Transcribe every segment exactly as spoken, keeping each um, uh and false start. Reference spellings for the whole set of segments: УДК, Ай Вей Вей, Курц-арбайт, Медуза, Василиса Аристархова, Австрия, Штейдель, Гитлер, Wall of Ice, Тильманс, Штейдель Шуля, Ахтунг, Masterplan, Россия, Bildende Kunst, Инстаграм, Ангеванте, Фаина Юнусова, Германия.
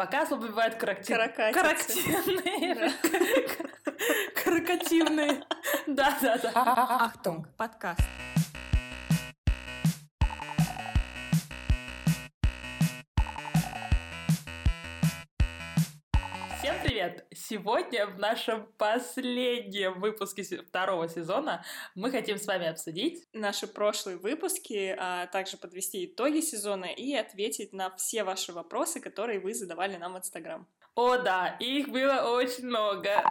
Показы бывают карактивные. Каракативные. Да-да-да. Ахтунг. Подкаст. Всем привет! Сегодня в нашем последнем выпуске второго сезона мы хотим с вами обсудить наши прошлые выпуски, а также подвести итоги сезона и ответить на все ваши вопросы, которые вы задавали нам в Инстаграм. О да, их было очень много!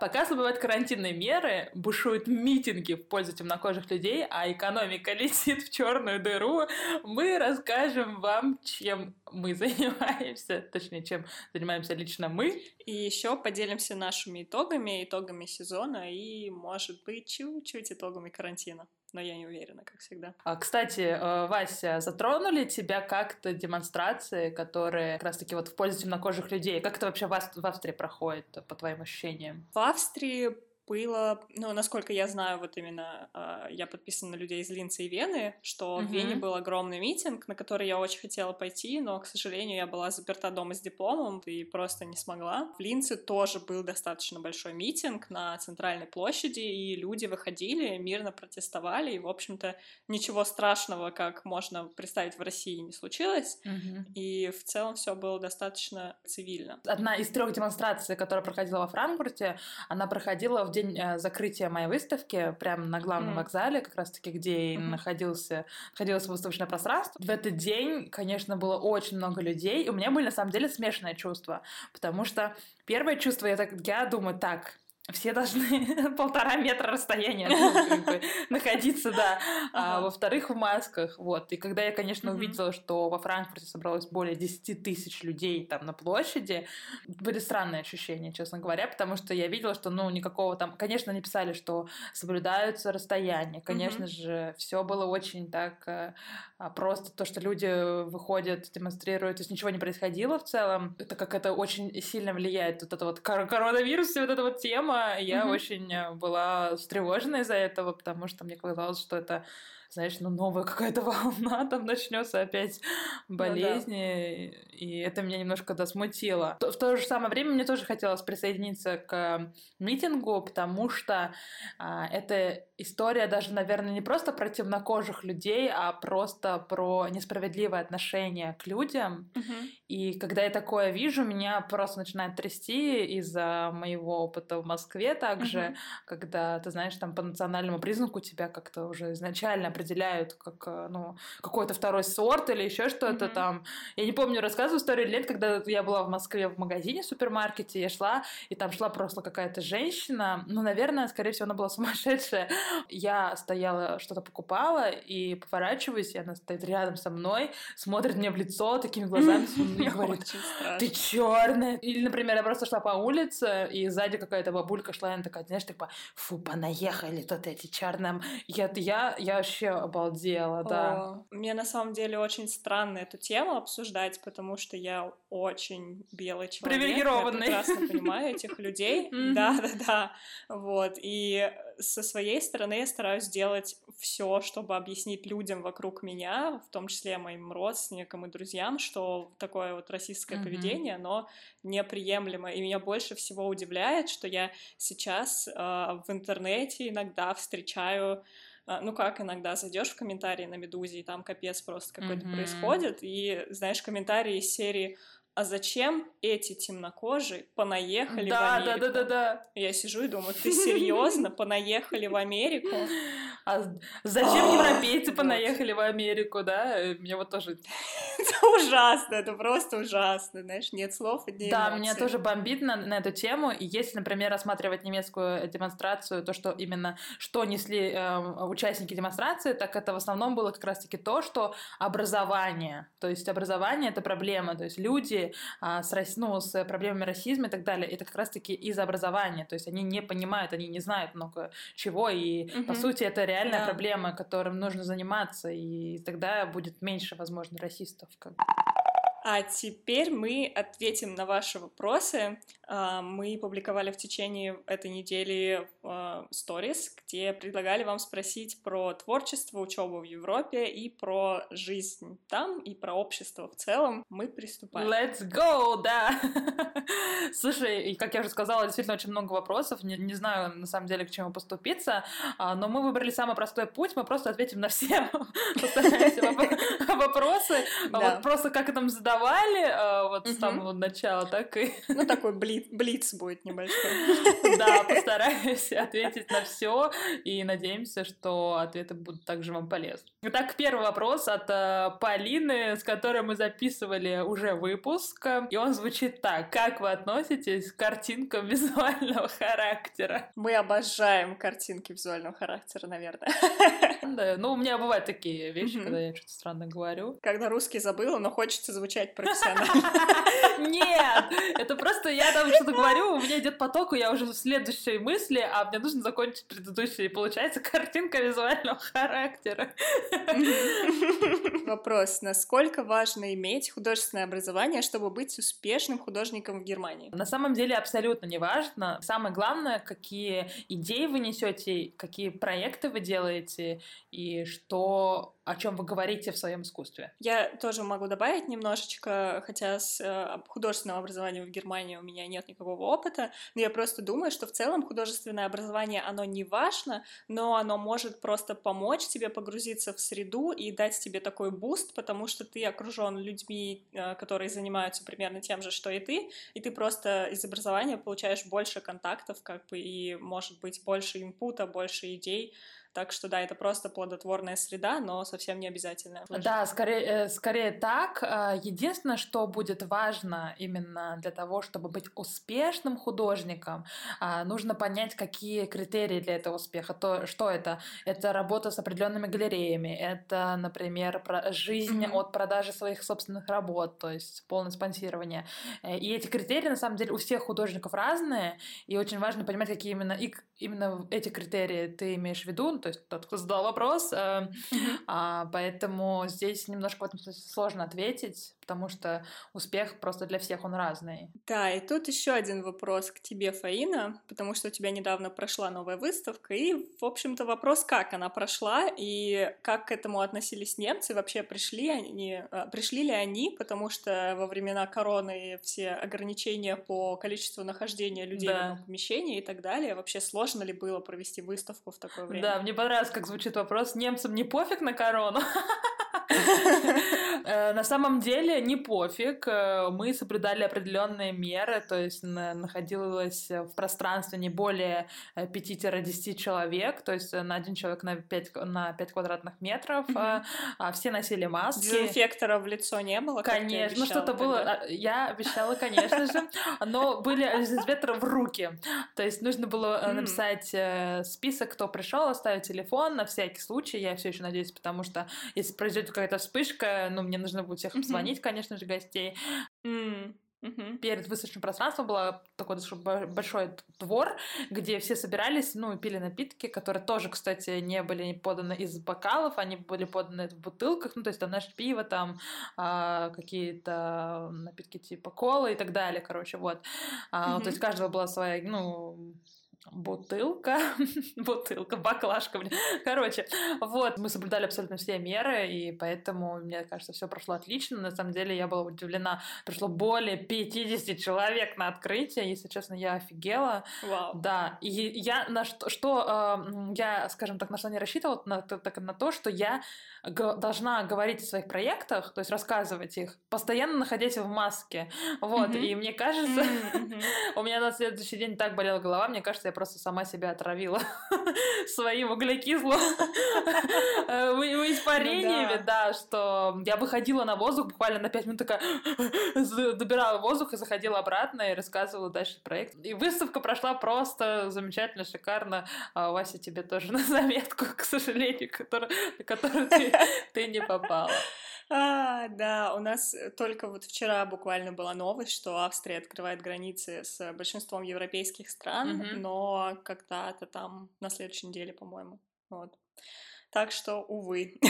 Пока слабывают карантинные меры, бушуют митинги в пользу темнокожих людей, а экономика летит в черную дыру, мы расскажем вам, чем мы занимаемся, точнее, чем занимаемся лично мы. И еще поделимся нашими итогами, итогами сезона и, может быть, чуть-чуть итогами карантина. Но я не уверена, как всегда. Кстати, Вася, затронули тебя как-то демонстрации, которые как раз-таки вот в пользу темнокожих людей? Как это вообще в Австрии проходит, по твоим ощущениям? В Австрии было, ну, насколько я знаю, вот именно я подписана на людей из Линца и Вены, что mm-hmm. в Вене был огромный митинг, на который я очень хотела пойти, но, к сожалению, я была заперта дома с дипломом и просто не смогла. В Линце тоже был достаточно большой митинг на центральной площади, и люди выходили, мирно протестовали, и, в общем-то, ничего страшного, как можно представить, в России не случилось, mm-hmm. и в целом все было достаточно цивильно. Одна из трех демонстраций, которая проходила во Франкфурте, она проходила в день закрытия моей выставки, прямо на главном mm. вокзале, как раз-таки, где mm-hmm. находился, находилось выставочное пространство. В этот день, конечно, было очень много людей, и у меня были, на самом деле, смешанные чувства, потому что первое чувство, я, так, я думаю, так... Все должны полтора метра расстояния как бы, находиться, да. А, во-вторых, в масках, вот. И когда я, конечно, увидела, что во Франкфурте собралось более десять тысяч людей там на площади, были странные ощущения, честно говоря, потому что я видела, что, ну, никакого там... Конечно, они писали, что соблюдаются расстояния, конечно mm-hmm. же, все было очень так просто, то, что люди выходят, демонстрируют, то есть ничего не происходило в целом, это как это очень сильно влияет, вот это вот коронавирус, вот эта вот тема. Я mm-hmm. очень была встревожена из-за этого, потому что мне казалось, что это, знаешь, ну, новая какая-то волна, там начнется опять болезни, ну, да. и это меня немножко досмутило. В то же самое время мне тоже хотелось присоединиться к митингу, потому что а, эта история даже, наверное, не просто про темнокожих людей, а просто про несправедливое отношение к людям. Mm-hmm. И когда я такое вижу, меня просто начинает трясти из-за моего опыта в Москве также, mm-hmm. когда, ты знаешь, там по национальному признаку тебя как-то уже изначально определяют как, ну, какой-то второй сорт или еще что-то mm-hmm. там. Я не помню, рассказываю историю лет, когда я была в Москве в магазине, в супермаркете, я шла, и там шла просто какая-то женщина, ну, наверное, скорее всего, она была сумасшедшая. Я стояла, что-то покупала, и поворачиваюсь, и она стоит рядом со мной, смотрит мне в лицо такими глазами, mm-hmm. и говорит, ты черная. Или, например, я просто шла по улице, и сзади какая-то бабулька шла, и она такая, знаешь, типа, фу, понаехали тут эти черные. Я, я, я вообще обалдела, О, да. Мне на самом деле очень странно эту тему обсуждать, потому что я очень белый человек. Привилегированный. Я прекрасно понимаю этих людей. Да-да-да. Вот. И со своей стороны я стараюсь делать все, чтобы объяснить людям вокруг меня, в том числе моим родственникам и друзьям, что такое вот расистское поведение, оно неприемлемо. И меня больше всего удивляет, что я сейчас э, в интернете иногда встречаю, э, ну как иногда, зайдешь в комментарии на Медузе, и там капец просто какой-то mm-hmm. происходит, и, знаешь, комментарии из серии «А зачем эти темнокожие понаехали да, в Америку?» Да, да, да, да. Я сижу и думаю, ты серьезно понаехали в Америку? А зачем европейцы понаехали в Америку, да? Мне вот тоже... Это ужасно, это просто ужасно, знаешь, нет слов и нет эмоций. Да, меня тоже бомбит на, на эту тему, и если, например, рассматривать немецкую демонстрацию, то, что именно, что несли э, участники демонстрации, так это в основном было как раз-таки то, что образование, то есть образование — это проблема, то есть люди С, ну, с проблемами расизма и так далее, это как раз-таки из-за образования, то есть они не понимают, они не знают много чего, и, mm-hmm. по сути, это реальная yeah. проблема, которым нужно заниматься, и тогда будет меньше, возможно, расистов, как бы. А теперь мы ответим на ваши вопросы. Мы публиковали в течение этой недели сторис, где предлагали вам спросить про творчество, учебу в Европе и про жизнь там, и про общество в целом. Мы приступаем. Let's go, да! Слушай, как я уже сказала, действительно очень много вопросов. Не, не знаю, на самом деле, к чему поступиться, но мы выбрали самый простой путь. Мы просто ответим на все вопросы. Вот просто как нам задавали, вот с самого начала, так и... Ну, такой блиц будет небольшой. Да, постараюсь ответить на все и надеемся, что ответы будут также вам полезны. Итак, первый вопрос от Полины, с которой мы записывали уже выпуск, и он звучит так. Как вы относитесь к картинкам визуального характера? Мы обожаем картинки визуального характера, наверное. Да, ну, у меня бывают такие вещи, когда я что-то странно говорю. Когда русский забыла, но хочется звучать профессионально. Нет! Это просто я там что-то говорю, у меня идет поток, я уже в следующей мысли, а мне нужно закончить предыдущие. И получается картинка визуального характера. Вопрос. Насколько важно иметь художественное образование, чтобы быть успешным художником в Германии? На самом деле абсолютно не важно. Самое главное, какие идеи вы несете, какие проекты вы делаете и что... о чем вы говорите в своем искусстве. Я тоже могу добавить немножечко, хотя с э, художественным образованием в Германии у меня нет никакого опыта, но я просто думаю, что в целом художественное образование, оно не важно, но оно может просто помочь тебе погрузиться в среду и дать тебе такой буст, потому что ты окружен людьми, э, которые занимаются примерно тем же, что и ты, и ты просто из образования получаешь больше контактов, как бы, и, может быть, больше импута, больше идей. Так что да, это просто плодотворная среда, но совсем не обязательно. Да, скорее, скорее так. Единственное, что будет важно именно для того, чтобы быть успешным художником, нужно понять, какие критерии для этого успеха. То, что это? Это работа с определенными галереями, это, например, жизнь mm-hmm. от продажи своих собственных работ, то есть полное спонсирование. И эти критерии, на самом деле, у всех художников разные, и очень важно понимать, какие именно, и, именно эти критерии ты имеешь в виду, то есть тот, кто задал вопрос, э, э, поэтому здесь немножко в этом смысле сложно ответить, потому что успех просто для всех он разный. Да, и тут еще один вопрос к тебе, Фаина, потому что у тебя недавно прошла новая выставка, и, в общем-то, вопрос, как она прошла, и как к этому относились немцы, вообще пришли они, пришли ли они, потому что во времена короны все ограничения по количеству нахождения людей да. в одном помещении и так далее, вообще сложно ли было провести выставку в такое время? Да. Мне понравилось, как звучит вопрос. Немцам не пофиг на корону? На самом деле не пофиг. Мы соблюдали определенные меры, то есть находилось в пространстве не более пяти-десяти человек, то есть на один человек на пять, на пять квадратных метров. Все носили маски. Дезинфектора в лицо не было? Конечно, ну что-то было. Я обещала, конечно же. Но были дезинфекторы в руки. То есть нужно было написать список, кто пришел, оставить телефон на всякий случай. Я все еще надеюсь, потому что если произойдет какая-то вспышка, ну, мне нужно будет всех позвонить, mm-hmm. конечно же, гостей. Mm-hmm. Mm-hmm. Перед выставочным пространством был такой большой двор, где все собирались, ну, и пили напитки, которые тоже, кстати, не были поданы из бокалов, они были поданы в бутылках, ну, то есть там наше пиво, там а, какие-то напитки типа колы и так далее, короче, вот. А, mm-hmm. То есть у каждого была своя, ну... Бутылка, бутылка, баклажка, блин. Короче, вот, мы соблюдали абсолютно все меры, и поэтому, мне кажется, все прошло отлично. На самом деле, я была удивлена. Пришло более пятидесяти человек на открытие, если честно, я офигела. Вау. Да, и я на что, что э, я, скажем так, на что не рассчитывала, на, так, на то, что я г- должна говорить о своих проектах, то есть рассказывать их, постоянно находясь в маске. Вот, mm-hmm. и мне кажется, mm-hmm. у меня на следующий день так болела голова, мне кажется, я просто сама себя отравила своим углекислым испарениями, да, что я выходила на воздух, буквально на пять минут такая добирала воздух и заходила обратно и рассказывала дальше проект. И выставка прошла просто замечательно, шикарно. Вася, тебе тоже на заметку, к сожалению, на которую ты не попала. А, да, у нас только вот вчера буквально была новость, что Австрия открывает границы с большинством европейских стран, mm-hmm. но когда-то там на следующей неделе, по-моему, вот. Так что, увы,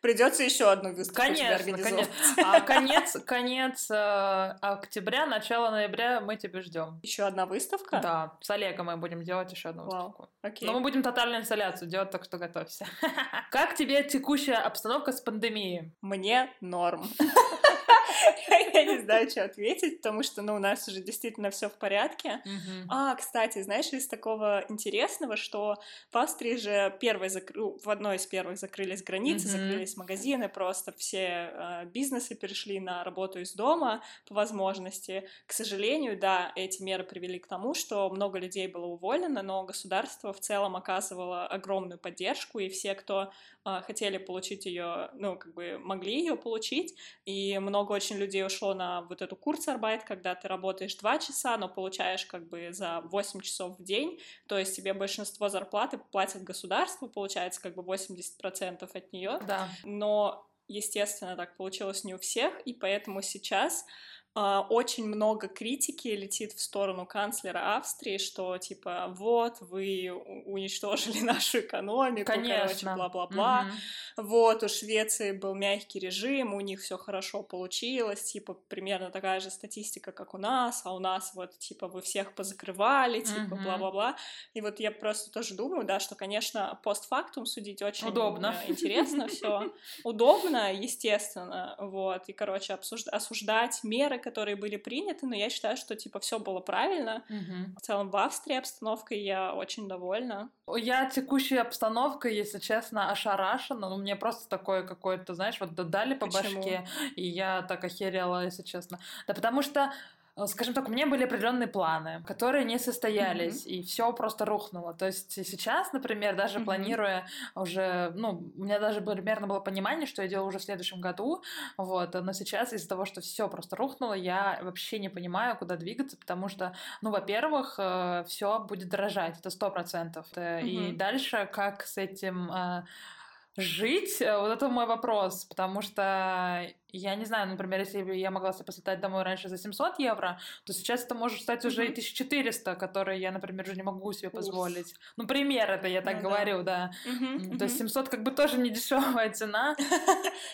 придется еще одну выставку тебе организовать. А конец, конец октября, начало ноября мы тебя ждем. Еще одна выставка? Да, с Олегом мы будем делать еще одну выставку. Окей. Но мы будем тотальную инсталляцию делать, так что готовься. Как тебе текущая обстановка с пандемией? Мне норм. Я не знаю, что ответить, потому что, ну, у нас уже действительно все в порядке. Mm-hmm. А, кстати, знаешь, из такого интересного, что в Австрии же первой закры... в одной из первых закрылись границы, mm-hmm. закрылись магазины, просто все э, бизнесы перешли на работу из дома по возможности. К сожалению, да, эти меры привели к тому, что много людей было уволено, но государство в целом оказывало огромную поддержку, и все, кто э, хотели получить ее, ну, как бы могли ее получить, и много очень людей ушло на вот эту курц-арбайт, когда ты работаешь два часа, но получаешь как бы за восемь часов в день, то есть тебе большинство зарплаты платит государство, получается как бы восемьдесят процентов от нее, да. Но, естественно, так получилось не у всех, и поэтому сейчас э, очень много критики летит в сторону канцлера Австрии, что типа вот, вы уничтожили нашу экономику, конечно, короче, бла-бла-бла, угу. Вот, у Швеции был мягкий режим, у них все хорошо получилось, типа примерно такая же статистика, как у нас, а у нас вот, типа, вы всех позакрывали, типа, угу. бла-бла-бла, и вот я просто тоже думаю, да, что, конечно, постфактум судить очень удобно. Интересно все, удобно, естественно, вот, и, короче, обсужд... осуждать меры, которые были приняты, но я считаю, что, типа, все было правильно, угу. В целом в Австрии обстановкой я очень довольна. Я текущей обстановкой, если честно, ошарашена, ну, мне просто такое какое-то, знаешь, вот додали по Почему? Башке, и я так охерела, если честно, да потому что, скажем так, у меня были определенные планы, которые не состоялись, mm-hmm. и все просто рухнуло. То есть сейчас, например, даже mm-hmm. планируя уже, ну, у меня даже примерно было понимание, что я делаю уже в следующем году, вот, но сейчас из-за того, что все просто рухнуло, я вообще не понимаю, куда двигаться, потому что, ну, во-первых, все будет дорожать, это сто процентов, mm-hmm. и дальше как с этим жить, вот это мой вопрос, потому что я не знаю, например, если бы я могла себе слетать домой раньше за семьсот евро, то сейчас это может стать уже и тысяча четыреста, которые я, например, уже не могу себе позволить. Уф. Ну, пример это, я так ну, говорю, да. да. Угу, то есть угу. семьсот как бы тоже не дешевая цена.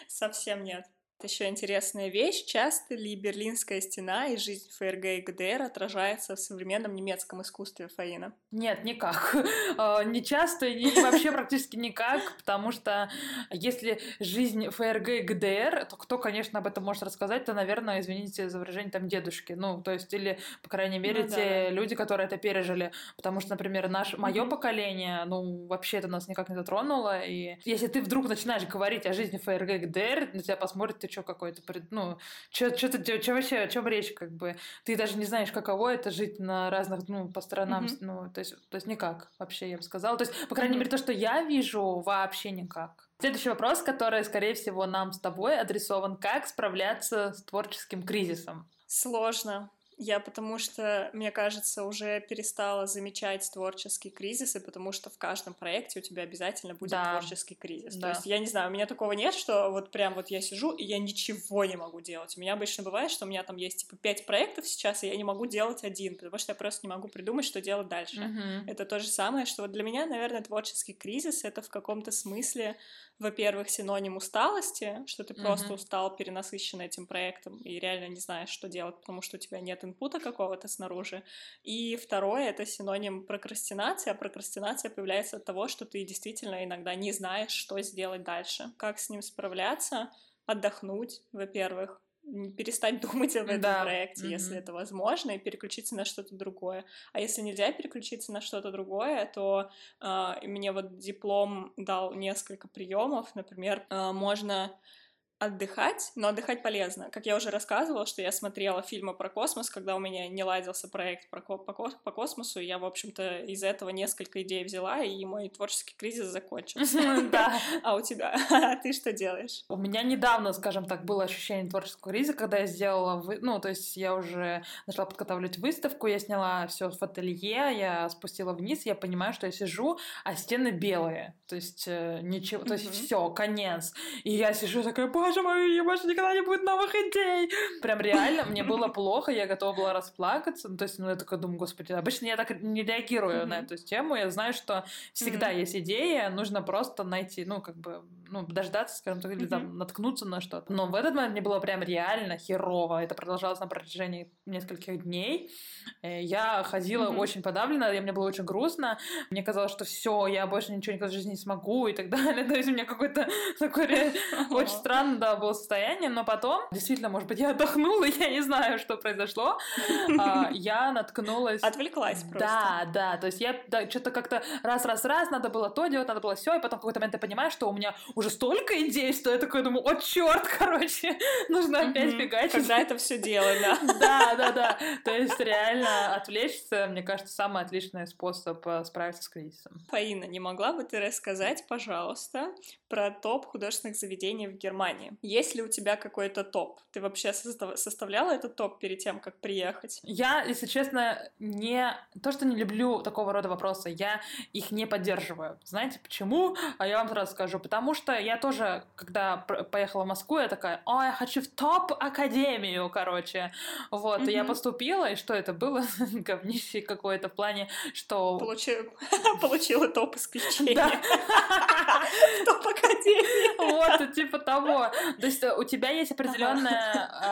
Совсем нет. Еще интересная вещь. Часто ли Берлинская стена и жизнь ФРГ и ГДР отражается в современном немецком искусстве, Фаина? Нет, никак. Не часто и вообще практически никак, потому что если жизнь ФРГ и ГДР, то кто, конечно, об этом может рассказать, то, наверное, извините за выражение, там, дедушки. Ну, то есть, или, по крайней мере, ну, те да. люди, которые это пережили. Потому что, например, наше, мое mm-hmm. поколение, ну, вообще это нас никак не затронуло. И если ты вдруг начинаешь говорить о жизни ФРГ и ГДР, на тебя посмотрят, ты что какой-то, ну, что что вообще, о чем речь, как бы, ты даже не знаешь, каково это жить на разных, ну, по сторонам, mm-hmm. ну, то есть, то есть никак вообще, я бы сказала, то есть, по крайней mm-hmm. мере, то, что я вижу, вообще никак. Следующий вопрос, который, скорее всего, нам с тобой адресован, как справляться с творческим кризисом? Сложно. Я потому что, мне кажется, уже перестала замечать творческие кризисы, потому что в каждом проекте у тебя обязательно будет да. творческий кризис. Да. То есть, я не знаю, у меня такого нет, что вот прям вот я сижу, и я ничего не могу делать. У меня обычно бывает, что у меня там есть, типа, пять проектов сейчас, и я не могу делать один, потому что я просто не могу придумать, что делать дальше. Угу. Это то же самое, что вот для меня, наверное, творческий кризис — это в каком-то смысле, во-первых, синоним усталости, что ты угу. просто устал, перенасыщен этим проектом, и реально не знаешь, что делать, потому что у тебя нет инпута какого-то снаружи. И второе — это синоним прокрастинации, а прокрастинация появляется от того, что ты действительно иногда не знаешь, что сделать дальше. Как с ним справляться? Отдохнуть, во-первых, перестать думать об этом да. проекте, mm-hmm. если это возможно, и переключиться на что-то другое. А если нельзя переключиться на что-то другое, то э, мне вот диплом дал несколько приемов. Например, э, можно отдыхать, но отдыхать полезно. Как я уже рассказывала, что я смотрела фильмы про космос, когда у меня не ладился проект про ко- по, кос- по космосу, и я, в общем-то, из этого несколько идей взяла, и мой творческий кризис закончился. А у тебя? А ты что делаешь? У меня недавно, скажем так, было ощущение творческого кризиса, когда я сделала, ну, то есть я уже начала подготавливать выставку, я сняла все в ателье, я спустила вниз, я понимаю, что я сижу, а стены белые, то есть ничего, то есть все, конец. И я сижу такая, боже мой, больше никогда не будет новых идей. Прям реально, мне было плохо, я готова была расплакаться. Ну, то есть, ну, я такая думаю, господи, обычно я так не реагирую mm-hmm. на эту тему. Я знаю, что всегда mm-hmm. есть идея, нужно просто найти, ну, как бы, ну, дождаться, скажем так, или mm-hmm. там наткнуться на что-то. Но в этот момент мне было прям реально херово. Это продолжалось на протяжении нескольких дней. Я ходила mm-hmm. очень подавлена, мне было очень грустно. Мне казалось, что все, я больше ничего никогда в жизни не смогу и так далее. То есть у меня какое-то такое очень странное, да, было состояние. Но потом, действительно, может быть, я отдохнула, я не знаю, что произошло. Я наткнулась... Отвлеклась просто. Да, да. То есть я что-то как-то раз-раз-раз, надо было то делать, надо было все, и потом в какой-то момент я понимаю, что у меня уже столько идей, что я такой думаю, о, черт, короче, нужно опять бегать. Когда это все дело, да. Да, да, да. То есть реально отвлечься, мне кажется, самый отличный способ справиться с кризисом. Фаина, не могла бы ты рассказать, пожалуйста, про топ художественных заведений в Германии? Есть ли у тебя какой-то топ? Ты вообще составляла этот топ перед тем, как приехать? Я, если честно, не... То, что не люблю такого рода вопросы, я их не поддерживаю. Знаете, почему? А я вам сразу скажу. Потому что я тоже, когда поехала в Москву, я такая, о, я хочу в топ-академию, короче. Вот, mm-hmm. и я поступила, и что это было? Говнище какое-то в плане, что... Получила топ исключения. Топ-академия. Вот, типа того. То есть у тебя есть определенное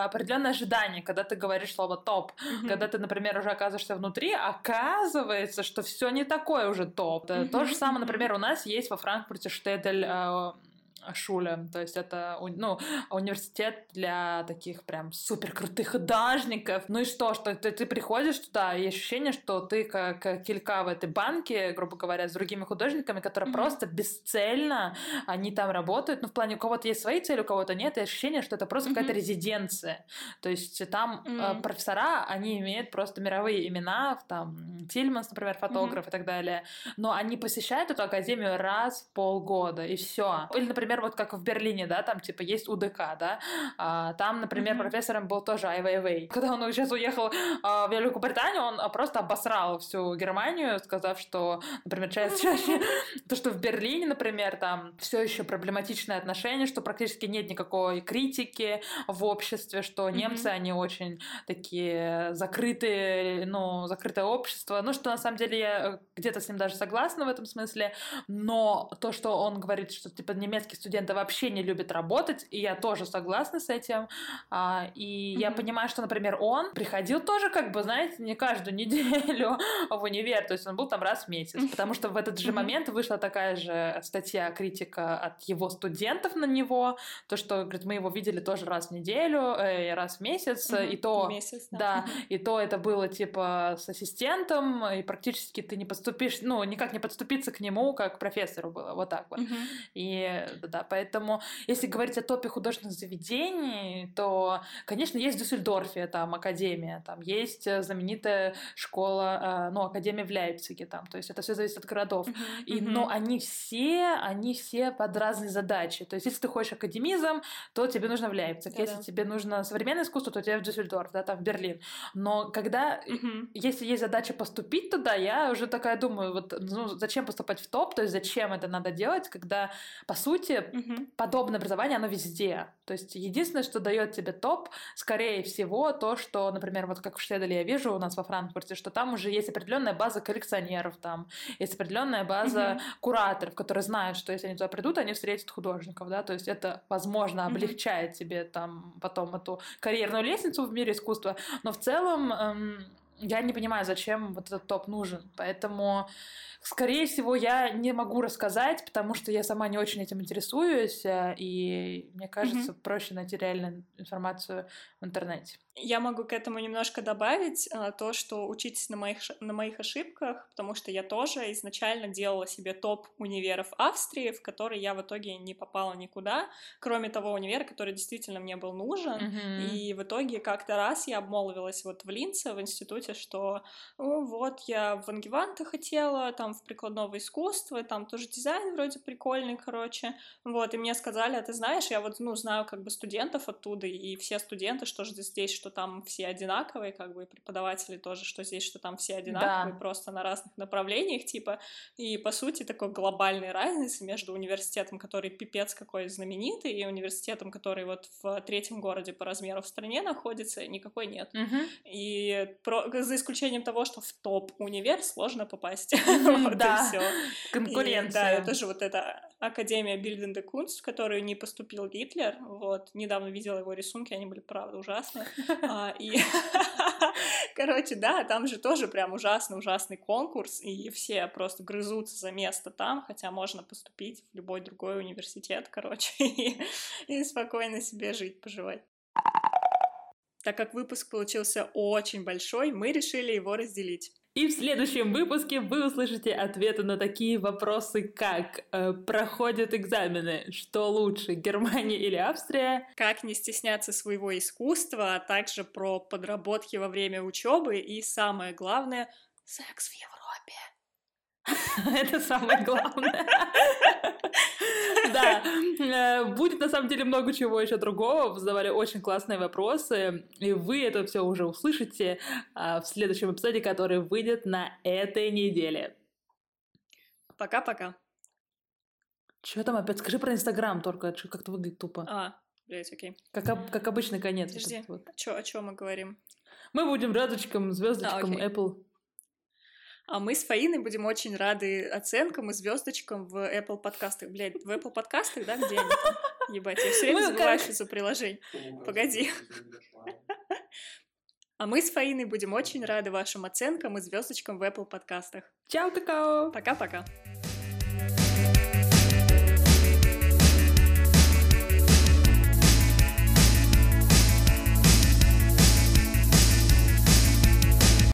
определенное ожидание, когда ты говоришь слово топ. Когда ты, например, уже оказываешься внутри, оказывается, что все не такое уже топ. То же самое, например, у нас есть во Франкфурте Штейдель Шуля, то есть это, ну, университет для таких прям супер крутых художников. Ну и что, что ты, ты приходишь туда, и ощущение, что ты как килька в этой банке, грубо говоря, с другими художниками, которые mm-hmm. просто бесцельно, они там работают. Ну, в плане, у кого-то есть свои цели, у кого-то нет, и ощущение, что это просто mm-hmm. какая-то резиденция. То есть там mm-hmm. профессора, они имеют просто мировые имена, там, Тильманс, например, фотограф mm-hmm. и так далее, но они посещают эту академию раз в полгода, и все. Или, например, вот как в Берлине, да, там, типа, есть УДК, да, а, там, например, mm-hmm. профессором был тоже Ай Вей Вей. Когда он сейчас уехал а, в Великобританию, он просто обосрал всю Германию, сказав, что, например, часть, то, что в Берлине, например, там все еще проблематичное отношение, что практически нет никакой критики в обществе, что mm-hmm. немцы, они очень такие закрытые, ну, закрытое общество, ну, что, на самом деле, я где-то с ним даже согласна в этом смысле, но то, что он говорит, что, типа, немецкий студенты вообще не любят работать, и я тоже согласна с этим. А, и mm-hmm. я понимаю, что, например, он приходил тоже, как бы, знаете, не каждую неделю в универ, то есть он был там раз в месяц, mm-hmm. потому что в этот же mm-hmm. момент вышла такая же статья, критика от его студентов на него, то, что, говорит, мы его видели тоже раз в неделю, э, раз в месяц, mm-hmm. и то... Месяц, да. Да, mm-hmm. и то это было, типа, с ассистентом, и практически ты не подступишь, ну, никак не подступиться к нему, как к профессору было, вот так вот. Mm-hmm. И... Да, поэтому, если говорить о топе художественных заведений, то, конечно, есть в Дюссельдорфе там академия, там есть знаменитая школа, ну, академия в Лейпциге, там, то есть это все зависит от городов. Mm-hmm. И, но они все, они все под разные задачи. То есть, если ты хочешь академизм, то тебе нужно в Лейпциг. Yeah. Если тебе нужно современное искусство, то тебе в Дюссельдорф, да, там в Берлин. Но когда, mm-hmm. если есть задача поступить туда, я уже такая думаю, вот, ну, зачем поступать в топ, то есть зачем это надо делать, когда, по сути, Uh-huh. подобное образование, оно везде. То есть единственное, что дает тебе топ, скорее всего, то, что, например, вот как в Штейделе я вижу у нас во Франкфурте, что там уже есть определенная база коллекционеров, там есть определенная база uh-huh. кураторов, которые знают, что если они туда придут, они встретят художников, да, то есть это, возможно, облегчает uh-huh. тебе там потом эту карьерную лестницу в мире искусства, но в целом... Эм... Я не понимаю, зачем вот этот топ нужен, поэтому, скорее всего, я не могу рассказать, потому что я сама не очень этим интересуюсь, и мне кажется, mm-hmm. проще найти реальную информацию в интернете. Я могу к этому немножко добавить а, то, что учитесь на моих, на моих ошибках, потому что я тоже изначально делала себе топ универов Австрии, в который я в итоге не попала никуда, кроме того универа, который действительно мне был нужен, mm-hmm. и в итоге как-то раз я обмолвилась вот в Линце, в институте работы, что вот я в Ангеванте хотела, там в прикладное искусство, там тоже дизайн вроде прикольный, короче, вот, и мне сказали, а ты знаешь, я вот, ну, знаю как бы студентов оттуда, и все студенты, что же здесь, что там все одинаковые, как бы, и преподаватели тоже, что здесь, что там все одинаковые, да. Просто на разных направлениях, типа, и, по сути, такой глобальной разницы между университетом, который пипец какой знаменитый, и университетом, который вот в третьем городе по размеру в стране находится, никакой нет. Mm-hmm. И про... за исключением того, что в топ-универ сложно попасть. Mm-hmm, вот да. И всё. Конкуренция. И, да, это же вот эта Академия Bildende Kunst, в которую не поступил Гитлер, вот, недавно видела его рисунки, они были, правда, ужасные. И, короче, да, там же тоже прям ужасный-ужасный конкурс, и все просто грызутся за место там, хотя можно поступить в любой другой университет, короче, и, и спокойно себе жить, поживать. Так как выпуск получился очень большой, мы решили его разделить. И в следующем выпуске вы услышите ответы на такие вопросы, как э, проходят экзамены, что лучше, Германия или Австрия, как не стесняться своего искусства, а также про подработки во время учебы и, самое главное, секс в Европе. Это самое главное. Да, будет на самом деле много чего еще другого. Вы задавали очень классные вопросы, и вы это все уже услышите в следующем эпизоде, который выйдет на этой неделе. Пока-пока. Че там опять? Скажи про Инстаграм только, как-то выглядит тупо. А, блять, окей. Как, как обычный конец. Подожди, вот. Чё, о чем мы говорим? Мы будем радочкам, звездочкам, а, Apple. А мы с Фаиной будем очень рады оценкам и звездочкам в Apple подкастах. Блядь, в Apple подкастах, да, где они там? Ебать, я все время забываю, что за приложение. Погоди. А мы с Фаиной будем очень рады вашим оценкам и звездочкам в Apple подкастах. Чао-такао! Пока-пока!